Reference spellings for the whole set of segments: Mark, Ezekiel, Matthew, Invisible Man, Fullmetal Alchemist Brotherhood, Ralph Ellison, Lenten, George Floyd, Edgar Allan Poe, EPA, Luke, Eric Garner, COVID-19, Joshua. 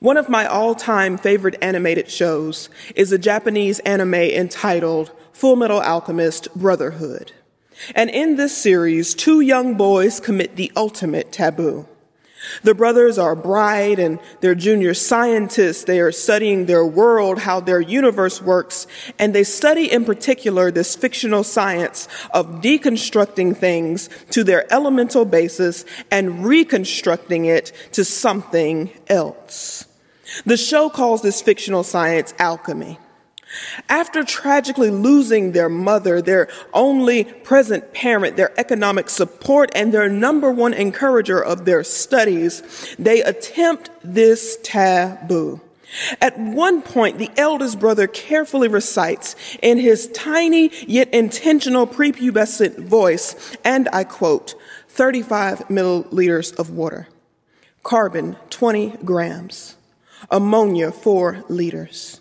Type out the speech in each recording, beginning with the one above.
One of my all-time favorite animated shows is a Japanese anime entitled Fullmetal Alchemist Brotherhood. And in this series, two young boys commit the ultimate taboo. The brothers are bright and they're junior scientists. They are studying their world, how their universe works, and they study in particular this fictional science of deconstructing things to their elemental basis and reconstructing it to something else. The show calls this fictional science alchemy. After tragically losing their mother, their only present parent, their economic support, and their number one encourager of their studies, they attempt this taboo. At one point, the eldest brother carefully recites in his tiny yet intentional prepubescent voice, and I quote, 35 milliliters of water, carbon 20 grams, ammonia 4 liters.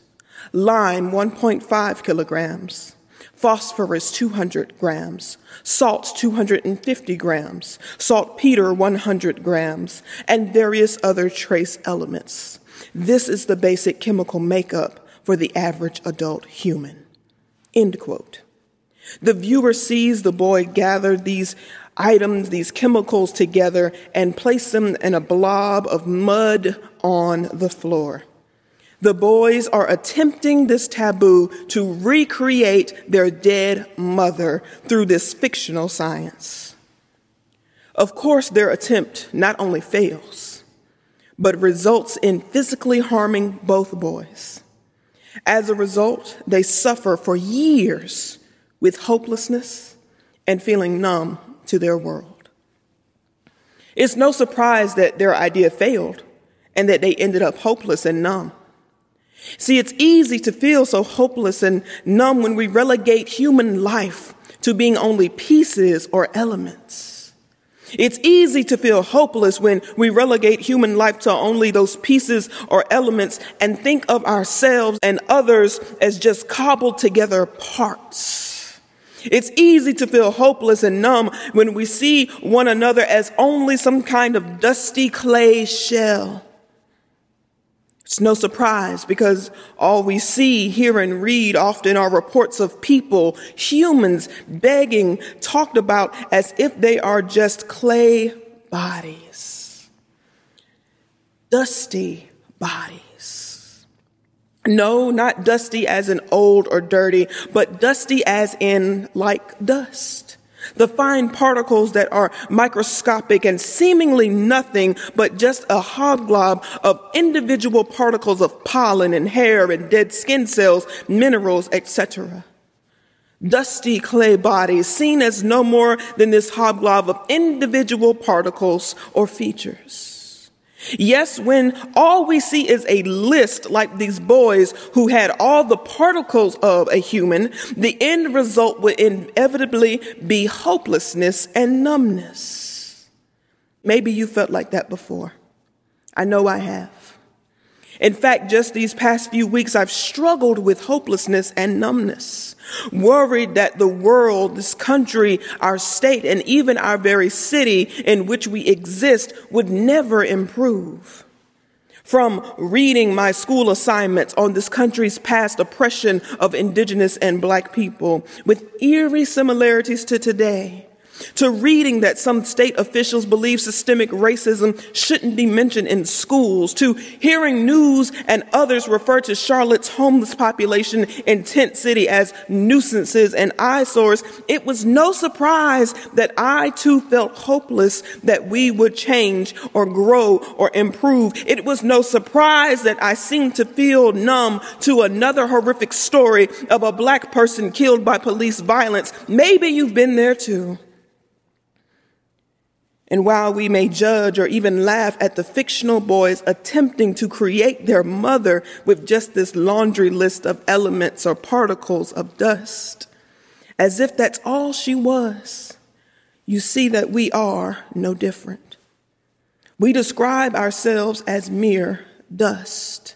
Lime, 1.5 kilograms, phosphorus, 200 grams, salt, 250 grams, saltpeter, 100 grams, and various other trace elements. This is the basic chemical makeup for the average adult human. End quote. The viewer sees the boy gather these items, these chemicals together, and place them in a blob of mud on the floor. The boys are attempting this taboo to recreate their dead mother through this fictional science. Of course, their attempt not only fails, but results in physically harming both boys. As a result, they suffer for years with hopelessness and feeling numb to their world. It's no surprise that their idea failed and that they ended up hopeless and numb. See, it's easy to feel so hopeless and numb when we relegate human life to being only pieces or elements. It's easy to feel hopeless when we relegate human life to only those pieces or elements and think of ourselves and others as just cobbled together parts. It's easy to feel hopeless and numb when we see one another as only some kind of dusty clay shell. It's no surprise because all we see, hear, and read often are reports of people, humans, begging, talked about as if they are just clay bodies. Dusty bodies. No, not dusty as in old or dirty, but dusty as in like dust. The fine particles that are microscopic and seemingly nothing but just a hobgoblin of individual particles of pollen and hair and dead skin cells, minerals, etc. Dusty clay bodies seen as no more than this hobgoblin of individual particles or features. Yes, when all we see is a list like these boys who had all the particles of a human, the end result would inevitably be hopelessness and numbness. Maybe you felt like that before. I know I have. In fact, just these past few weeks, I've struggled with hopelessness and numbness, worried that the world, this country, our state, and even our very city in which we exist would never improve. From reading my school assignments on this country's past oppression of indigenous and black people with eerie similarities to today, to reading that some state officials believe systemic racism shouldn't be mentioned in schools, to hearing news and others refer to Charlotte's homeless population in Tent City as nuisances and eyesores, it was no surprise that I too felt hopeless that we would change or grow or improve. It was no surprise that I seemed to feel numb to another horrific story of a black person killed by police violence. Maybe you've been there too. And while we may judge or even laugh at the fictional boys attempting to create their mother with just this laundry list of elements or particles of dust, as if that's all she was, you see that we are no different. We describe ourselves as mere dust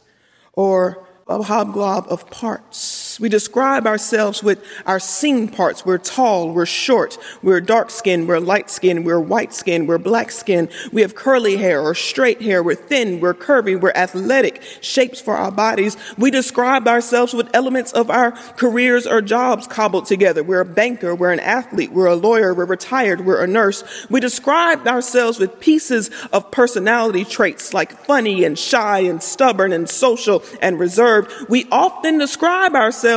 or a hobgoblin of parts. We describe ourselves with our seen parts. We're tall, we're short, we're dark-skinned, we're light-skinned, we're white-skinned, we're black-skinned. We have curly hair or straight hair. We're thin, we're curvy, we're athletic, shapes for our bodies. We describe ourselves with elements of our careers or jobs cobbled together. We're a banker, we're an athlete, we're a lawyer, we're retired, we're a nurse. We describe ourselves with pieces of personality traits like funny and shy and stubborn and social and reserved. We often describe ourselves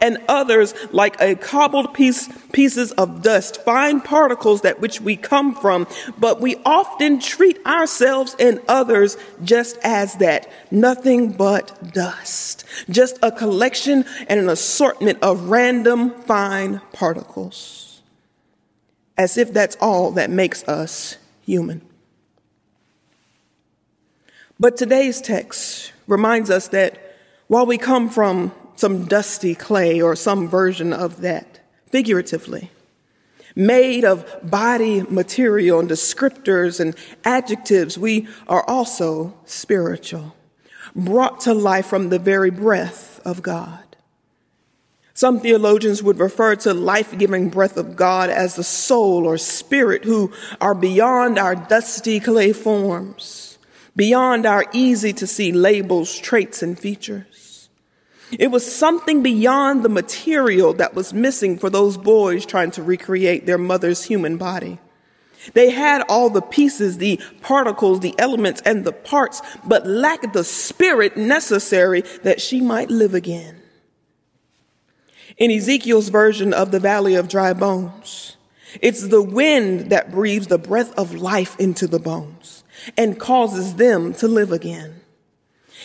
and others like a cobbled pieces of dust, fine particles that which we come from, but we often treat ourselves and others just as that, nothing but dust, just a collection and an assortment of random fine particles, as if that's all that makes us human. But today's text reminds us that while we come from some dusty clay or some version of that, figuratively, made of body material and descriptors and adjectives, we are also spiritual, brought to life from the very breath of God. Some theologians would refer to life-giving breath of God as the soul or spirit who are beyond our dusty clay forms, beyond our easy-to-see labels, traits, and features. It was something beyond the material that was missing for those boys trying to recreate their mother's human body. They had all the pieces, the particles, the elements, and the parts, but lacked the spirit necessary that she might live again. In Ezekiel's version of the Valley of Dry Bones, it's the wind that breathes the breath of life into the bones and causes them to live again.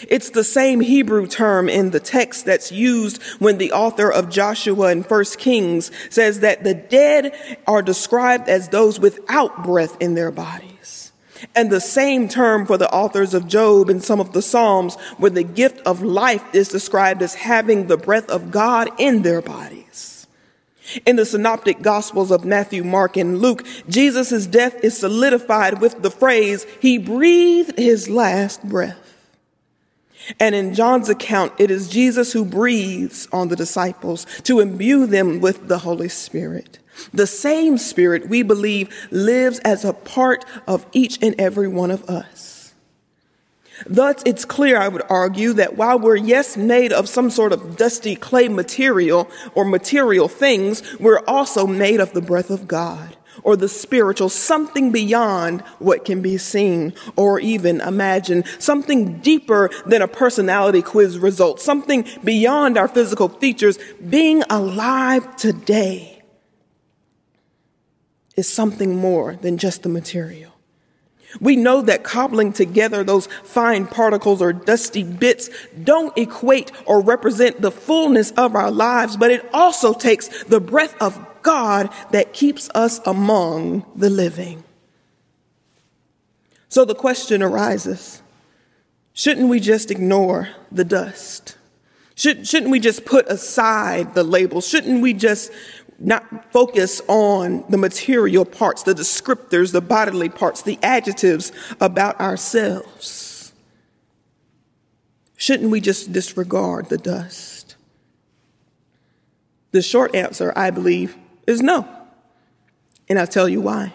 It's the same Hebrew term in the text that's used when the author of Joshua in 1 Kings says that the dead are described as those without breath in their bodies. And the same term for the authors of Job and some of the Psalms, where the gift of life is described as having the breath of God in their bodies. In the synoptic gospels of Matthew, Mark, and Luke, Jesus' death is solidified with the phrase, he breathed his last breath. And in John's account, it is Jesus who breathes on the disciples to imbue them with the Holy Spirit. The same Spirit, we believe, lives as a part of each and every one of us. Thus, it's clear, I would argue, that while we're, yes, made of some sort of dusty clay material or material things, we're also made of the breath of God or the spiritual, something beyond what can be seen or even imagined, something deeper than a personality quiz result, something beyond our physical features. Being alive today is something more than just the material. We know that cobbling together those fine particles or dusty bits don't equate or represent the fullness of our lives, but it also takes the breath of God that keeps us among the living. So the question arises, shouldn't we just ignore the dust? Shouldn't we just put aside the labels? Shouldn't we just not focus on the material parts, the descriptors, the bodily parts, the adjectives about ourselves? Shouldn't we just disregard the dust? The short answer, I believe, is no. And I'll tell you why.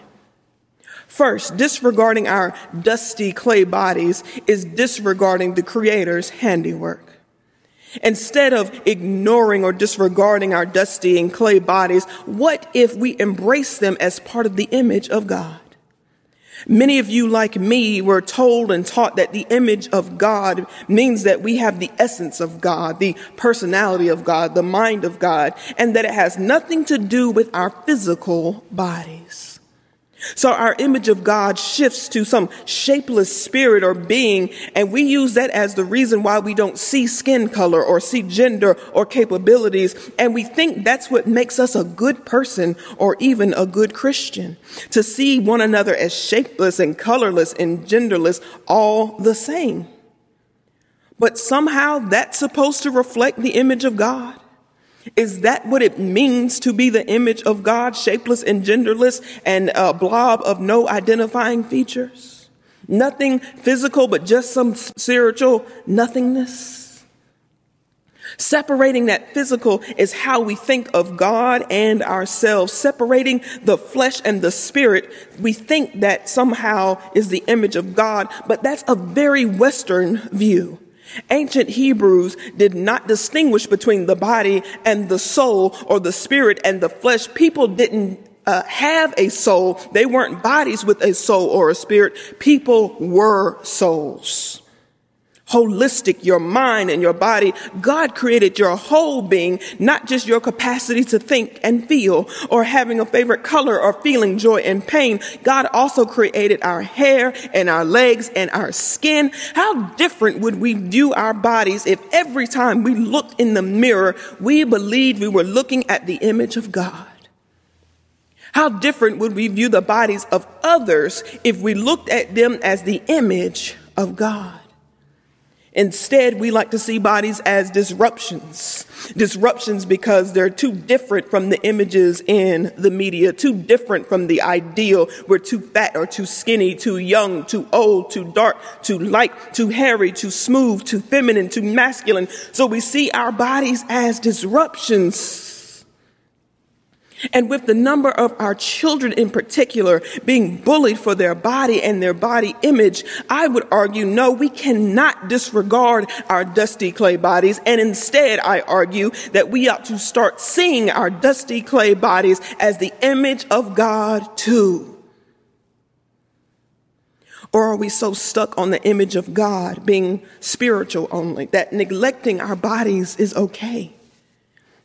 First, disregarding our dusty clay bodies is disregarding the Creator's handiwork. Instead of ignoring or disregarding our dusty and clay bodies, what if we embrace them as part of the image of God? Many of you, like me, were told and taught that the image of God means that we have the essence of God, the personality of God, the mind of God, and that it has nothing to do with our physical bodies. So our image of God shifts to some shapeless spirit or being, and we use that as the reason why we don't see skin color or see gender or capabilities, and we think that's what makes us a good person or even a good Christian, to see one another as shapeless and colorless and genderless all the same. But somehow that's supposed to reflect the image of God. Is that what it means to be the image of God, shapeless and genderless and a blob of no identifying features? Nothing physical, but just some spiritual nothingness? Separating that physical is how we think of God and ourselves. Separating the flesh and the spirit, we think that somehow is the image of God, but that's a very Western view. Ancient Hebrews did not distinguish between the body and the soul or the spirit and the flesh. People didn't have a soul. They weren't bodies with a soul or a spirit. People were souls. Holistic, your mind and your body. God created your whole being, not just your capacity to think and feel or having a favorite color or feeling joy and pain. God also created our hair and our legs and our skin. How different would we view our bodies if every time we looked in the mirror, we believed we were looking at the image of God? How different would we view the bodies of others if we looked at them as the image of God? Instead, we like to see bodies as disruptions. Disruptions because they're too different from the images in the media, too different from the ideal. We're too fat or too skinny, too young, too old, too dark, too light, too hairy, too smooth, too feminine, too masculine. So we see our bodies as disruptions. And with the number of our children in particular being bullied for their body and their body image, I would argue, no, we cannot disregard our dusty clay bodies. And instead, I argue that we ought to start seeing our dusty clay bodies as the image of God too. Or are we so stuck on the image of God being spiritual only that neglecting our bodies is okay?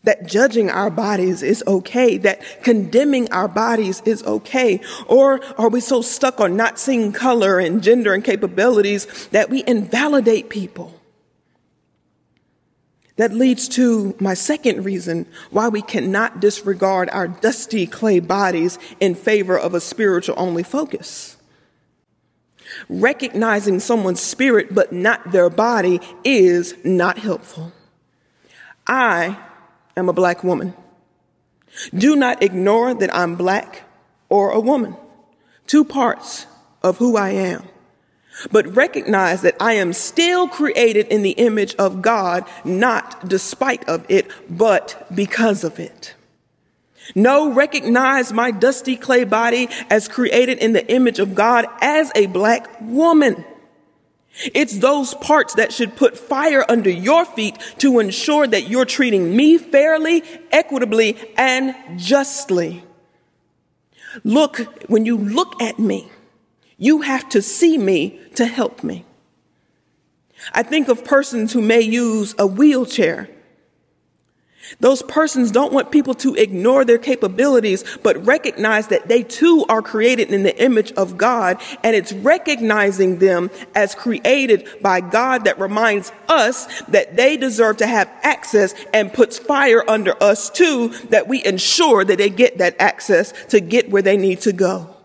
That judging our bodies is okay, that condemning our bodies is okay? Or are we so stuck on not seeing color and gender and capabilities that we invalidate people? That leads to my second reason why we cannot disregard our dusty clay bodies in favor of a spiritual-only focus. Recognizing someone's spirit but not their body is not helpful. I'm a black woman. Do not ignore that I'm black or a woman, two parts of who I am. But recognize that I am still created in the image of God, not despite of it, but because of it. No, recognize my dusty clay body as created in the image of God as a black woman. It's those parts that should put fire under your feet to ensure that you're treating me fairly, equitably, and justly. Look, when you look at me, you have to see me to help me. I think of persons who may use a wheelchair. Those persons don't want people to ignore their capabilities, but recognize that they too are created in the image of God. And it's recognizing them as created by God that reminds us that they deserve to have access and puts fire under us too, that we ensure that they get that access to get where they need to go.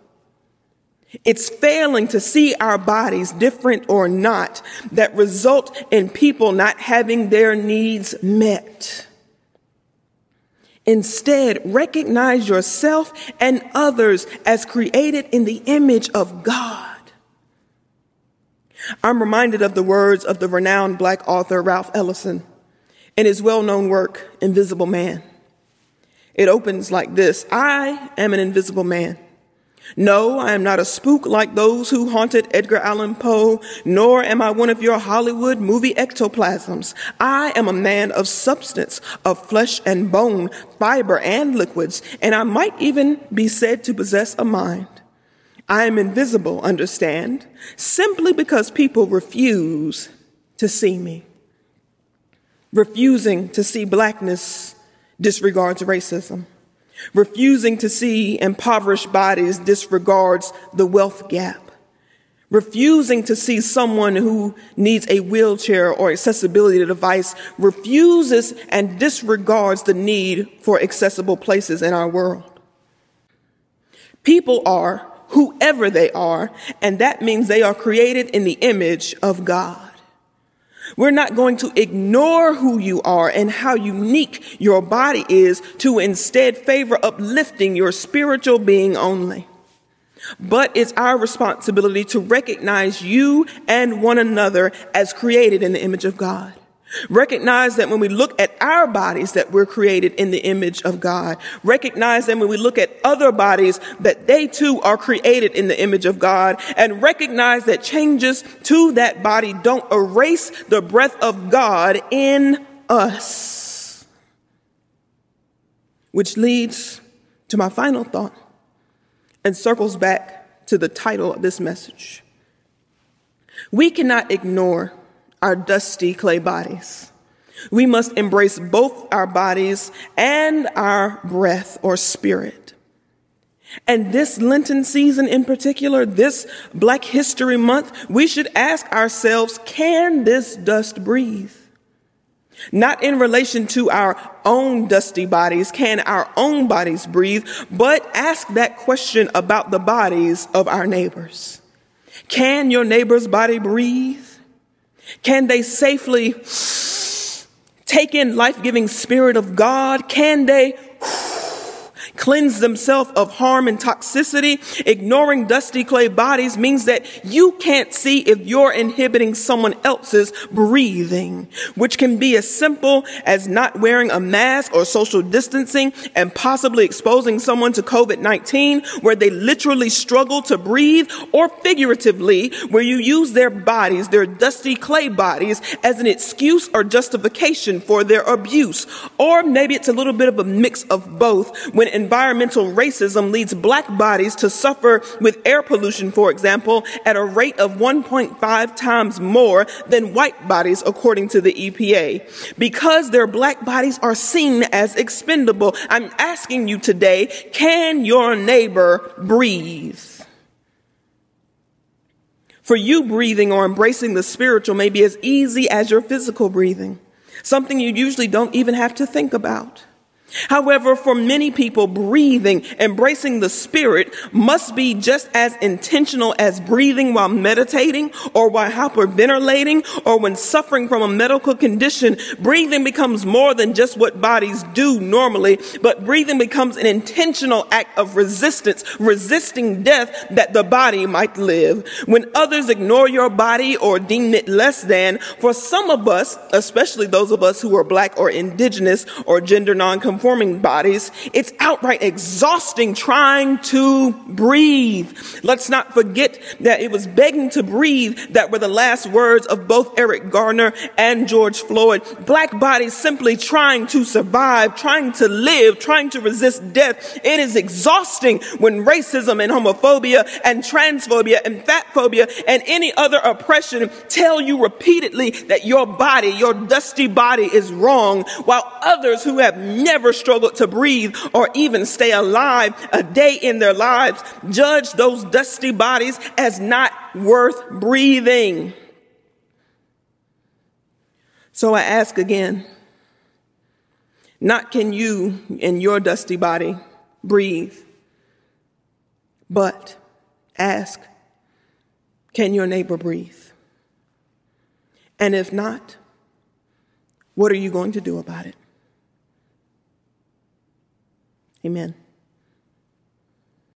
It's failing to see our bodies, different or not, that result in people not having their needs met. Instead, recognize yourself and others as created in the image of God. I'm reminded of the words of the renowned black author Ralph Ellison in his well-known work, Invisible Man. It opens like this: I am an invisible man. No, I am not a spook like those who haunted Edgar Allan Poe, nor am I one of your Hollywood movie ectoplasms. I am a man of substance, of flesh and bone, fiber and liquids, and I might even be said to possess a mind. I am invisible, understand, simply because people refuse to see me. Refusing to see blackness disregards racism. Refusing to see impoverished bodies disregards the wealth gap. Refusing to see someone who needs a wheelchair or accessibility device refuses and disregards the need for accessible places in our world. People are whoever they are, and that means they are created in the image of God. We're not going to ignore who you are and how unique your body is to instead favor uplifting your spiritual being only. But it's our responsibility to recognize you and one another as created in the image of God. Recognize that when we look at our bodies that we're created in the image of God. Recognize that when we look at other bodies that they too are created in the image of God. And recognize that changes to that body don't erase the breath of God in us. Which leads to my final thought and circles back to the title of this message. We cannot ignore our dusty clay bodies. We must embrace both our bodies and our breath or spirit. And this Lenten season in particular, this Black History Month, we should ask ourselves, can this dust breathe? Not in relation to our own dusty bodies, can our own bodies breathe, but ask that question about the bodies of our neighbors. Can your neighbor's body breathe? Can they safely take in life-giving spirit of God? Can they cleanse themselves of harm and toxicity? Ignoring dusty clay bodies means that you can't see if you're inhibiting someone else's breathing, which can be as simple as not wearing a mask or social distancing and possibly exposing someone to COVID-19, where they literally struggle to breathe, or figuratively, where you use their bodies, their dusty clay bodies, as an excuse or justification for their abuse. Or maybe it's a little bit of a mix of both, when environmental racism leads Black bodies to suffer with air pollution, for example, at a rate of 1.5 times more than white bodies, according to the EPA. Because their Black bodies are seen as expendable, I'm asking you today, can your neighbor breathe? For you, breathing or embracing the spiritual may be as easy as your physical breathing, something you usually don't even have to think about. However, for many people, breathing, embracing the spirit, must be just as intentional as breathing while meditating or while hyperventilating or when suffering from a medical condition. Breathing becomes more than just what bodies do normally, but breathing becomes an intentional act of resistance, resisting death that the body might live. When others ignore your body or deem it less than, for some of us, especially those of us who are Black or Indigenous or gender nonconforming, forming bodies, it's outright exhausting trying to breathe. Let's not forget that it was begging to breathe that were the last words of both Eric Garner and George Floyd. Black bodies simply trying to survive, trying to live, trying to resist death. It is exhausting when racism and homophobia and transphobia and fatphobia and any other oppression tell you repeatedly that your body, your dusty body, is wrong, while others who have never struggled to breathe or even stay alive a day in their lives judge those dusty bodies as not worth breathing. So I ask again, not can you in your dusty body breathe, but ask, can your neighbor breathe? And if not, what are you going to do about it? Amen.